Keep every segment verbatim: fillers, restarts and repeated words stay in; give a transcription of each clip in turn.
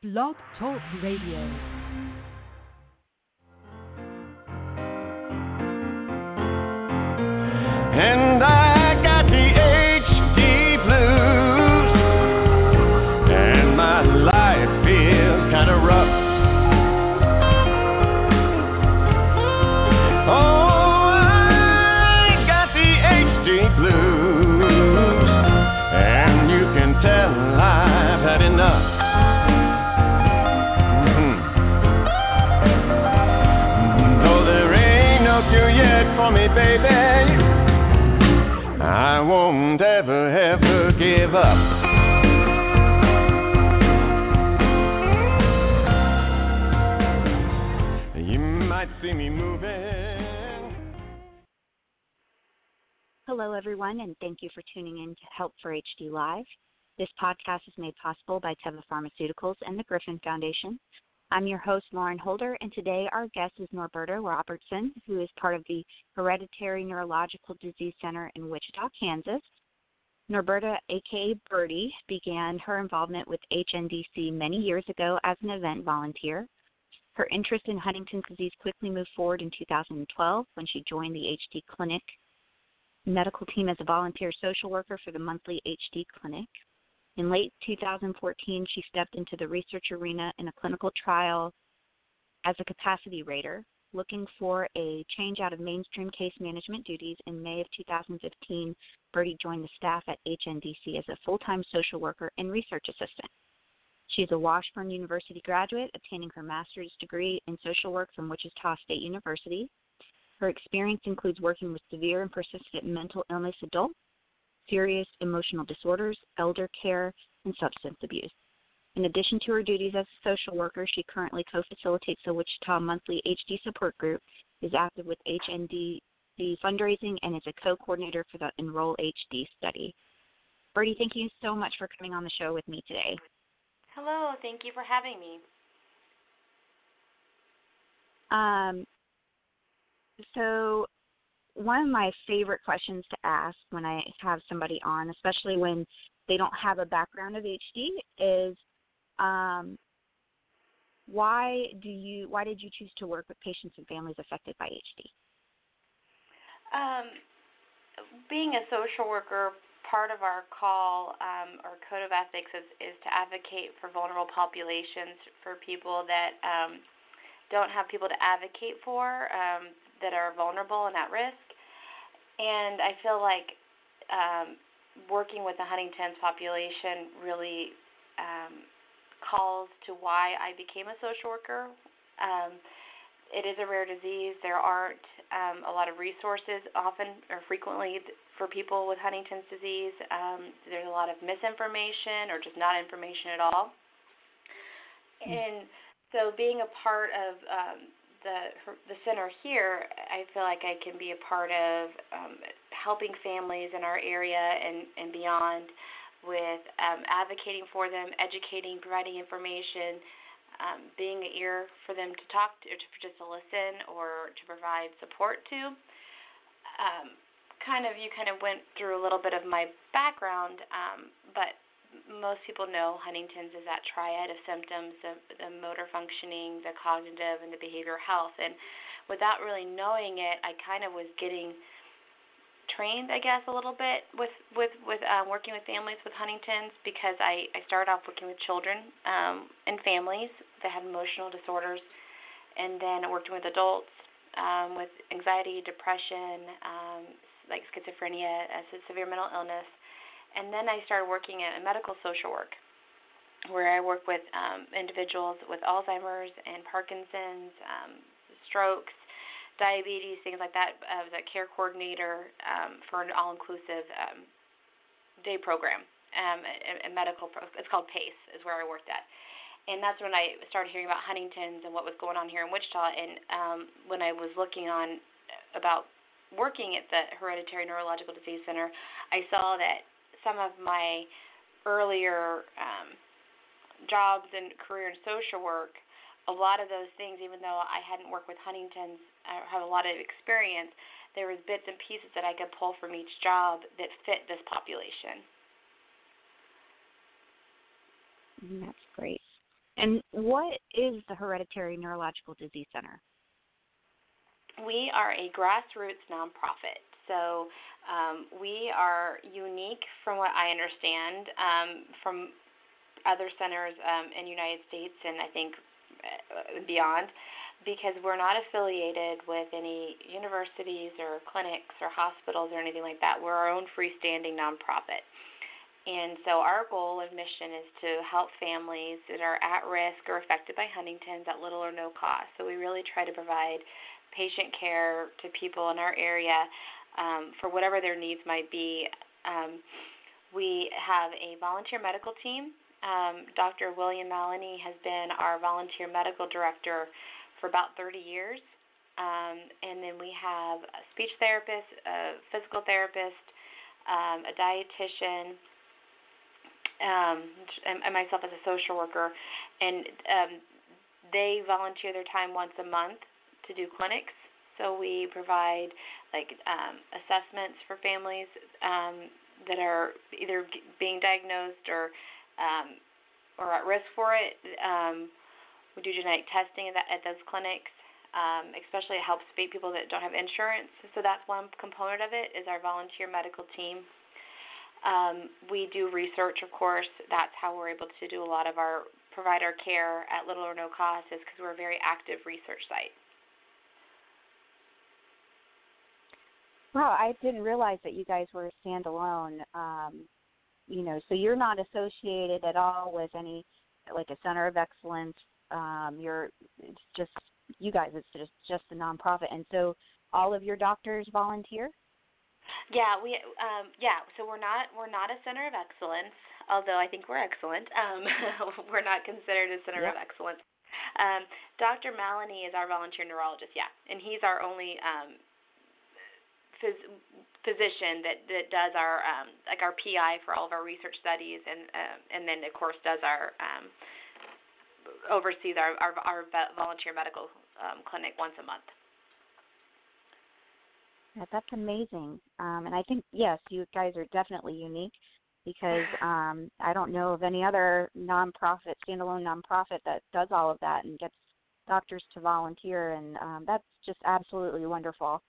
Blog Talk Radio. Hello, everyone, and thank you for tuning in to Help four H D Live. This podcast is made possible by Teva Pharmaceuticals and the Griffin Foundation. I'm your host, Lauren Holder, and today our guest is Norberta Robertson, who is part of the Hereditary Neurological Disease Center in Wichita, Kansas. Norberta, a k a. Birdie, began her involvement with H N D C many years ago as an event volunteer. Her interest in Huntington's disease quickly moved forward in two thousand twelve when she joined the H D Clinic medical team as a volunteer social worker for the monthly H D Clinic. In late two thousand fourteen, she stepped into the research arena in a clinical trial as a capacity rater, looking for a change out of mainstream case management duties. In May of two thousand fifteen, Birdie joined the staff at H N D C as a full-time social worker and research assistant. She's a Washburn University graduate, obtaining her master's degree in social work from Wichita State University. Her experience includes working with severe and persistent mental illness adults, serious emotional disorders, elder care, and substance abuse. In addition to her duties as a social worker, she currently co-facilitates the Wichita Monthly H D Support Group, is active with H N D C fundraising, and is a co-coordinator for the Enroll H D study. Birdie, thank you so much for coming on the show with me today. Hello, thank you for having me. Um, so one of my favorite questions to ask when I have somebody on, especially when they don't have a background of H D, is um, why do you why did you choose to work with patients and families affected by H D? Um, being a social worker, part of our call, um, our code of ethics is, is to advocate for vulnerable populations, for people that um, don't have people to advocate for, um, that are vulnerable and at risk. And I feel like um, working with the Huntington's population really um, calls to why I became a social worker. Um, it is a rare disease. There aren't um, a lot of resources often or frequently th- for people with Huntington's disease. Um, there's a lot of misinformation or just not information at all. Mm. And so being a part of um, the the center here, I feel like I can be a part of um, helping families in our area and, and beyond with um, advocating for them, educating, providing information, um, being an ear for them to talk to, or to just to listen or to provide support to. Um, Kind of, you kind of went through a little bit of my background, um, but most people know Huntington's is that triad of symptoms, the, the motor functioning, the cognitive, and the behavioral health. And without really knowing it, I kind of was getting trained, I guess, a little bit with with, with uh, working with families with Huntington's, because I, I started off working with children um, and families that had emotional disorders, and then I worked with adults um, with anxiety, depression, um like schizophrenia, as a severe mental illness. And then I started working at a medical social work, where I work with um, individuals with Alzheimer's and Parkinson's, um, strokes, diabetes, things like that. I was a care coordinator um, for an all-inclusive um, day program, um, a, a medical pro- it's called PACE is where I worked at. And that's when I started hearing about Huntington's and what was going on here in Wichita. And um, when I was looking on about working at the Hereditary Neurological Disease Center, I saw that some of my earlier um, jobs and career in social work, a lot of those things, even though I hadn't worked with Huntington's, I have a lot of experience, there was bits and pieces that I could pull from each job that fit this population. That's great. And what is the Hereditary Neurological Disease Center? We are a grassroots nonprofit. So um, we are unique, from what I understand, um, from other centers um, in the United States and I think beyond, because we're not affiliated with any universities or clinics or hospitals or anything like that. We're our own freestanding nonprofit. And so our goal and mission is to help families that are at risk or affected by Huntington's at little or no cost. So we really try to provide patient care to people in our area um, for whatever their needs might be. Um, we have a volunteer medical team. Um, Doctor William Maloney has been our volunteer medical director for about thirty years. Um, and then we have a speech therapist, a physical therapist, um, a dietitian, Um, and myself as a social worker, and um, they volunteer their time once a month to do clinics. So we provide like um, assessments for families um, that are either being diagnosed or um, or at risk for it. Um, we do genetic testing at, that, at those clinics. Um, especially it helps people that don't have insurance. So that's one component of it is our volunteer medical team. Um, we do research, of course. That's how we're able to do a lot of our, provide our care at little or no cost, is because we're a very active research site. Wow, I didn't realize that you guys were standalone. Um, you know, so you're not associated at all with any, like a center of excellence. Um, you're it's just, you guys, it's just, just a nonprofit. And so all of your doctors volunteer? Yeah, we um, yeah. So we're not we're not a center of excellence, although I think we're excellent. Um, we're not considered a center yep. of excellence. Um, Doctor Maloney is our volunteer neurologist, yeah, and he's our only um, phys- physician that, that does our um, like our P I for all of our research studies, and uh, and then of course does our um, oversees our our, our volunteer medical um, clinic once a month. That's amazing. Um, and I think, yes, you guys are definitely unique because um, I don't know of any other nonprofit, standalone nonprofit that does all of that and gets doctors to volunteer. And um, that's just absolutely wonderful.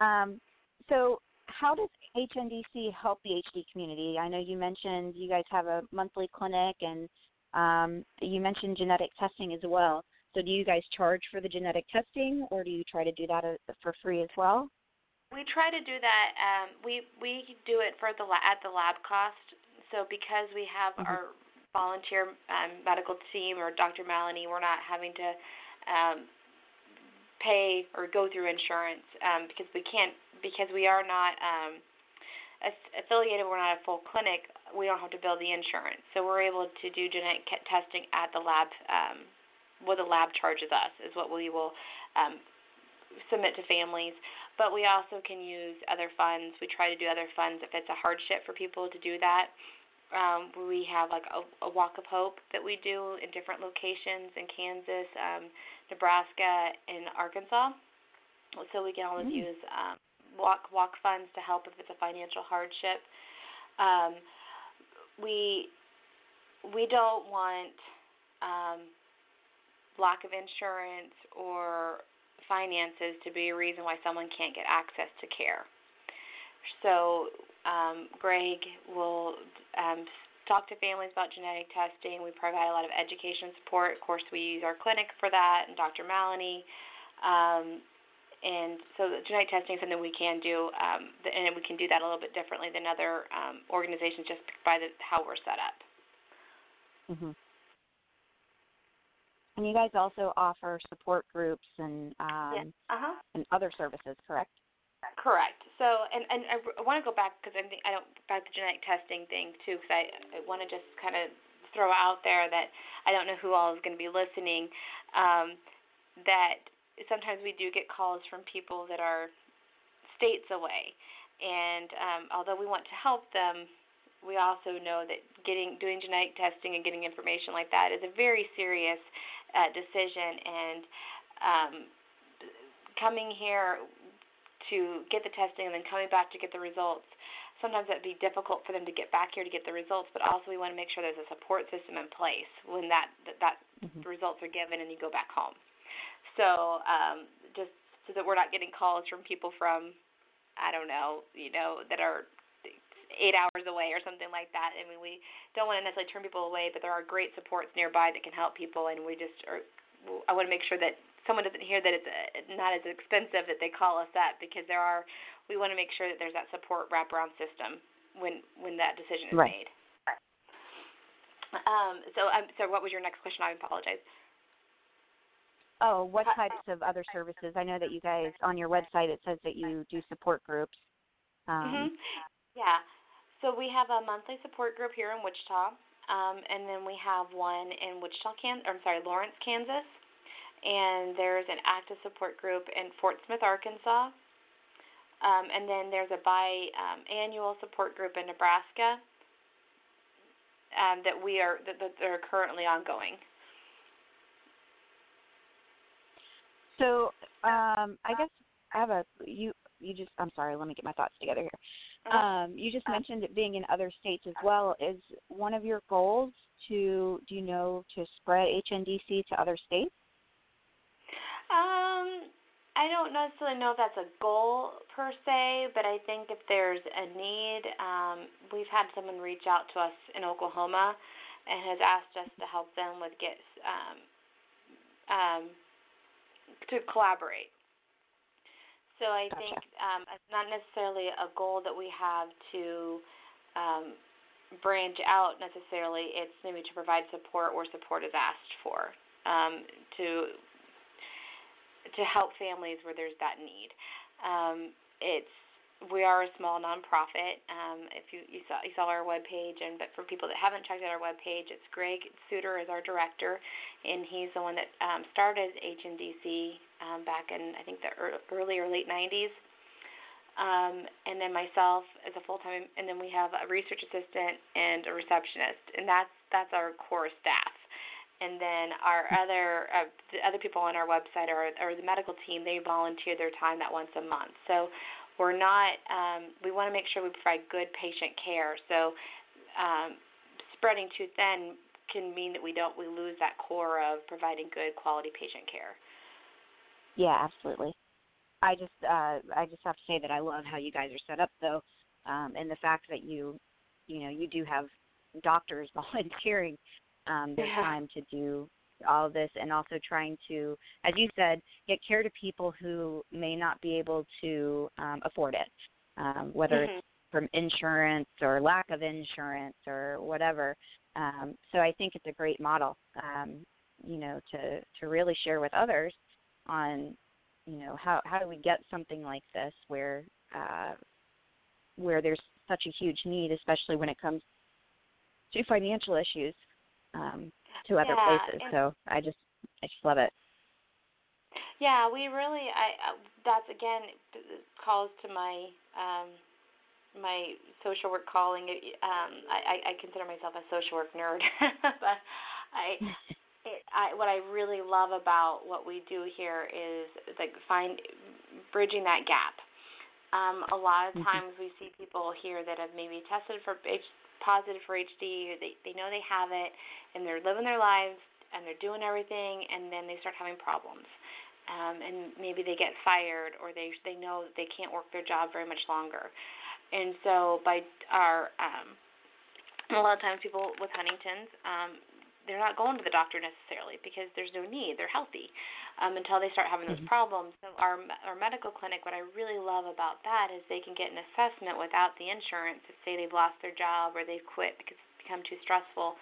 Um, so how does H N D C help the H D community? I know you mentioned you guys have a monthly clinic and um, you mentioned genetic testing as well. So do you guys charge for the genetic testing or do you try to do that for free as well? We try to do that. Um, we we do it for the at the lab cost. So because we have mm-hmm. our volunteer um, medical team or Doctor Maloney, we're not having to um, pay or go through insurance um, because we can't because we are not um, affiliated. We're not a full clinic. We don't have to bill the insurance. So we're able to do genetic testing at the lab. Um, what the lab charges us is what we will um, submit to families. But we also can use other funds. We try to do other funds if it's a hardship for people to do that. Um, we have like a, a Walk of Hope that we do in different locations in Kansas, um, Nebraska, and Arkansas. So we can always mm. use um, walk walk funds to help if it's a financial hardship. Um, we we don't want um, lack of insurance or finances to be a reason why someone can't get access to care. So um, Greg will um, talk to families about genetic testing. We provide a lot of education support. Of course, we use our clinic for that and Doctor Maloney. Um, and so the genetic testing is something we can do, um, and we can do that a little bit differently than other um, organizations just by the, how we're set up. Mm-hmm. And you guys also offer support groups and um, yeah. uh-huh. and other services, correct? Correct. So, and, and I want to go back because I think I don't back the genetic testing thing too, because I, I want to just kind of throw out there that I don't know who all is going to be listening. Um, that sometimes we do get calls from people that are states away, and um, although we want to help them, we also know that getting doing genetic testing and getting information like that is a very serious uh, decision. And um, coming here to get the testing and then coming back to get the results sometimes it would be difficult for them to get back here to get the results, but also we want to make sure there's a support system in place when that, that, that mm-hmm. results are given and you go back home. So um, just so that we're not getting calls from people from, I don't know, you know, that are eight hours away or something like that. I mean, we don't want to necessarily turn people away, but there are great supports nearby that can help people, and we just are, I want to make sure that someone doesn't hear that it's not as expensive that they call us up, because there are, we want to make sure that there's that support wraparound system when when that decision is right. made. Um, so, um, so what was your next question? I apologize. Oh, what types of other services? I know that you guys, on your website, it says that you do support groups. Um, mm-hmm. Yeah. So we have a monthly support group here in Wichita, um, and then we have one in Wichita, Kansas, or I'm sorry, Lawrence, Kansas. And there's an active support group in Fort Smith, Arkansas. Um, and then there's a biannual um, support group in Nebraska um, that we are that, that are currently ongoing. So um, I guess I have a you you just I'm sorry, let me get my thoughts together here. Um, you just mentioned it being in other states as well. Is one of your goals to do you know to spread H N D C to other states? Um, I don't necessarily know if that's a goal per se, but I think if there's a need, um, we've had someone reach out to us in Oklahoma and has asked us to help them with get um, um, to collaborate. So I gotcha. think um, it's not necessarily a goal that we have to um, branch out necessarily. It's maybe to provide support where support is asked for um, to. to help families where there's that need. Um, it's we are a small nonprofit. Um, if you, you saw you saw our webpage, and but for people that haven't checked out our webpage, it's Greg Souter is our director, and he's the one that um, started H N D C um, back in I think the early or late nineties. Um, and then myself as a full time, and then we have a research assistant and a receptionist, and that's that's our core staff. And then our other uh, the other people on our website are, are the medical team. They volunteer their time that once a month. So we're not um, – we want to make sure we provide good patient care. So um, spreading too thin can mean that we don't – we lose that core of providing good quality patient care. Yeah, absolutely. I just uh, I just have to say that I love how you guys are set up, though, um, and the fact that you, you know, you do have doctors volunteering Um, their yeah. time to do all of this, and also trying to, as you said, get care to people who may not be able to um, afford it, um, whether mm-hmm. it's from insurance or lack of insurance or whatever. Um, so I think it's a great model, um, you know, to, to really share with others on, you know, how, how do we get something like this where uh, where there's such a huge need, especially when it comes to financial issues. Um, to other yeah, places, so I just I just love it. Yeah, we really. I uh, that's again calls to my um, my social work calling. Um, I, I consider myself a social work nerd, but I, it, I what I really love about what we do here is like find bridging that gap. Um, a lot of times mm-hmm. we see people here that have maybe tested for H. positive for H D, they they know they have it, and they're living their lives, and they're doing everything, and then they start having problems, um, and maybe they get fired, or they they know that they can't work their job very much longer, and so by our, um, a lot of times people with Huntington's, um, they're not going to the doctor necessarily because there's no need, they're healthy, um, until they start having those mm-hmm. problems. So our our medical clinic, what I really love about that is they can get an assessment without the insurance if, say, they've lost their job or they've quit because it's become too stressful,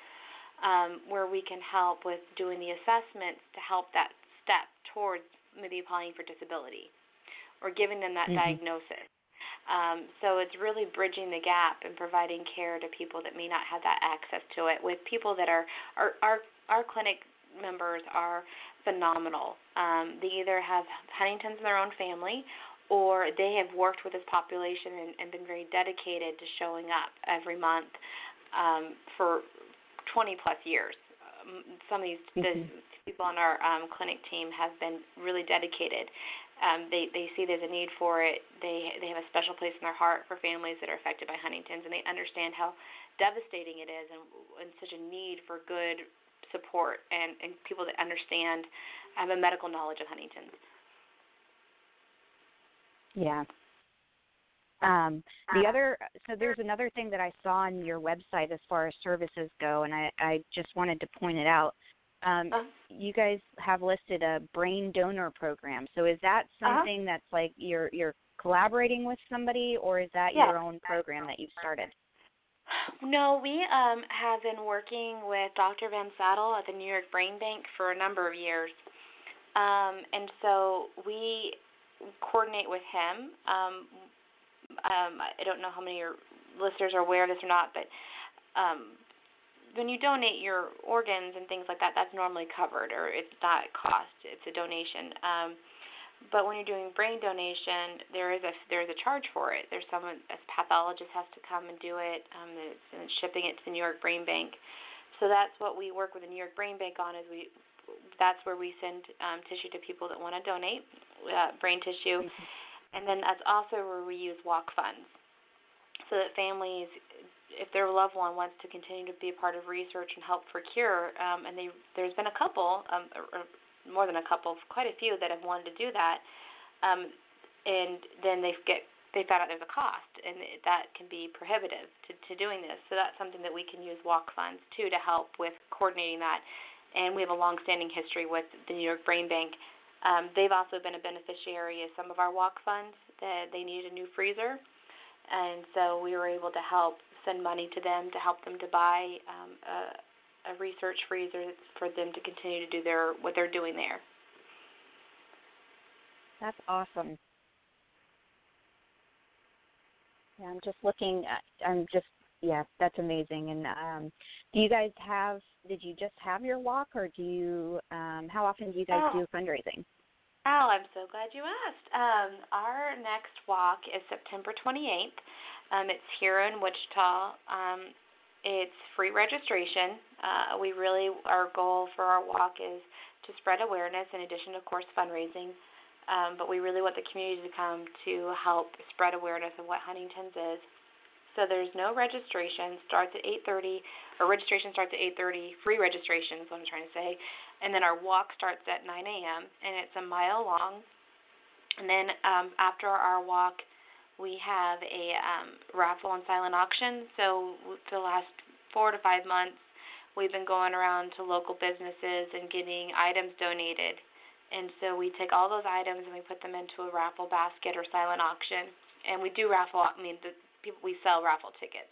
um, where we can help with doing the assessments to help that step towards maybe applying for disability or giving them that mm-hmm. diagnosis. Um, so it's really bridging the gap and providing care to people that may not have that access to it. With people that are, are our our clinic members are phenomenal. Um, they either have Huntington's in their own family, or they have worked with this population and, and been very dedicated to showing up every month um, for twenty plus years some of these mm-hmm. the people on our um, clinic team have been really dedicated. Um, they, they see there's a need for it. They they have a special place in their heart for families that are affected by Huntington's, and they understand how devastating it is and, and such a need for good support and, and people that understand um, the medical knowledge of Huntington's. Yeah. Um, the other, so there's another thing that I saw on your website as far as services go, and I, I just wanted to point it out. Um, uh-huh. You guys have listed a brain donor program. So is that something uh-huh. that's like you're you're collaborating with somebody, or is that yeah. your own program that you've started? No, we um, have been working with Doctor Van Saddle at the New York Brain Bank for a number of years, um, and so we coordinate with him. Um, um, I don't know how many of your listeners are aware of this or not, but um, when you donate your organs and things like that, that's normally covered, or it's not cost. It's a donation. Um, but when you're doing brain donation, there is a there is a charge for it. There's someone, a pathologist has to come and do it, um, and it's, and it's shipping it to the New York Brain Bank. So that's what we work with the New York Brain Bank on. Is we that's where we send um, tissue to people that want to donate uh, brain tissue, and then that's also where we use walk funds, so that families, if their loved one wants to continue to be a part of research and help for cure, um, and they, there's been a couple, um, or, or more than a couple, quite a few that have wanted to do that, um, and then they get they found out there's a cost, and that can be prohibitive to, to doing this. So that's something that we can use walk funds too to help with coordinating that. And we have a long-standing history with the New York Brain Bank. Um, they've also been a beneficiary of some of our walk funds. That they needed a new freezer, and so we were able to help send money to them to help them to buy um, a, a research freezer for them to continue to do their what they're doing there. That's awesome. Yeah, I'm just looking. At, I'm just yeah, that's amazing. And um, do you guys have? Did you just have your walk, or do you? Um, how often do you guys oh. do fundraising? Oh, I'm so glad you asked. Um, our next walk is September twenty-eighth. Um, it's here in Wichita. Um, it's free registration. Uh, we really, our goal for our walk is to spread awareness in addition to, of course, fundraising. Um, but we really want the community to come to help spread awareness of what Huntington's is. So there's no registration. Starts at eight thirty, or registration starts at eight thirty. Free registration is what I'm trying to say. And then our walk starts at nine a.m., and it's a mile long. And then um, after our walk, we have a um, raffle and silent auction. So for the last four to five months, we've been going around to local businesses and getting items donated. And so we take all those items and we put them into a raffle basket or silent auction. And we do raffle, I mean, the people, we sell raffle tickets.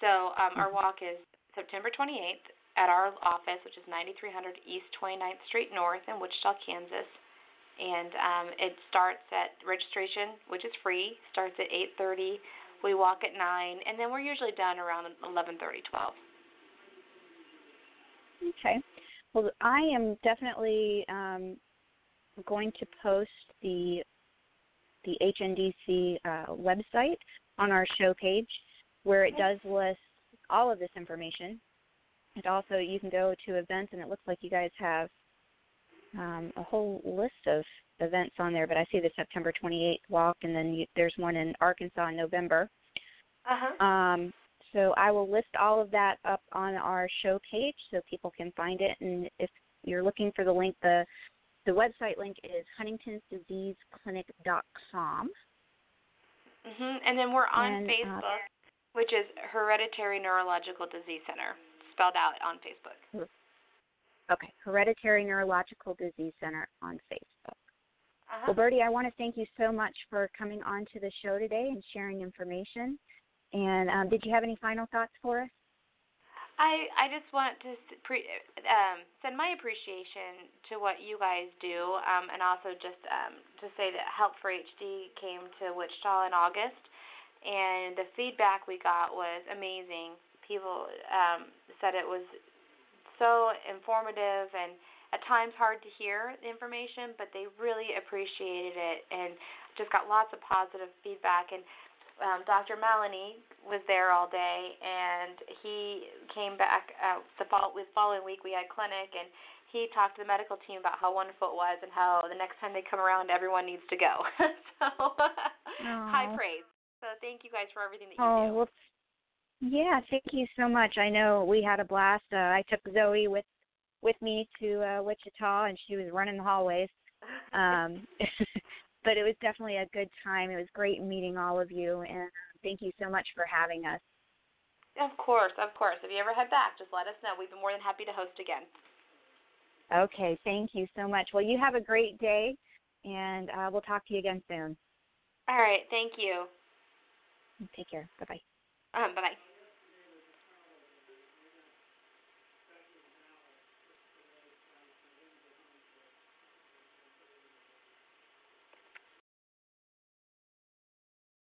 So um, our walk is September twenty-eighth at our office, which is ninety-three hundred East twenty-ninth Street North in Wichita, Kansas. And um, it starts at registration, which is free, starts at eight thirty. We walk at nine, and then we're usually done around eleven thirty, twelve. Okay. Well, I am definitely um, going to post the the H N D C uh, website on our show page where it does list all of this information. And also you can go to events, and it looks like you guys have Um, a whole list of events on there, but I see the September twenty-eighth walk, and then you, there's one in Arkansas in November. Uh-huh. Um, so I will list all of that up on our show page so people can find it. And if you're looking for the link, the the website link is huntingtons disease clinic dot com. Mm-hmm. And then we're on and, Facebook, uh, which is Hereditary Neurological Disease Center, spelled out on Facebook. Mm-hmm. Okay, Hereditary Neurological Disease Center on Facebook. Uh-huh. Well, Birdie, I want to thank you so much for coming on to the show today and sharing information. And um, did you have any final thoughts for us? I, I just want to pre, um, send my appreciation to what you guys do, um, and also just um, to say that Help four H D came to Wichita in August, and the feedback we got was amazing. People um, said it was so informative and at times hard to hear the information, but they really appreciated it and just got lots of positive feedback. And um, Doctor Maloney was there all day, and he came back uh, the, fall, the following week. We had clinic, and he talked to the medical team about how wonderful it was and how the next time they come around, everyone needs to go. So high praise. So thank you guys for everything that you oh, do. Well, yeah, thank you so much. I know we had a blast. Uh, I took Zoe with, with me to uh, Wichita, and she was running the hallways. Um, but it was definitely a good time. It was great meeting all of you, and thank you so much for having us. Of course, of course. If you ever head back, just let us know. We'd be more than happy to host again. Okay, thank you so much. Well, you have a great day, and uh, we'll talk to you again soon. All right, thank you. Take care. Bye-bye. Um, bye-bye.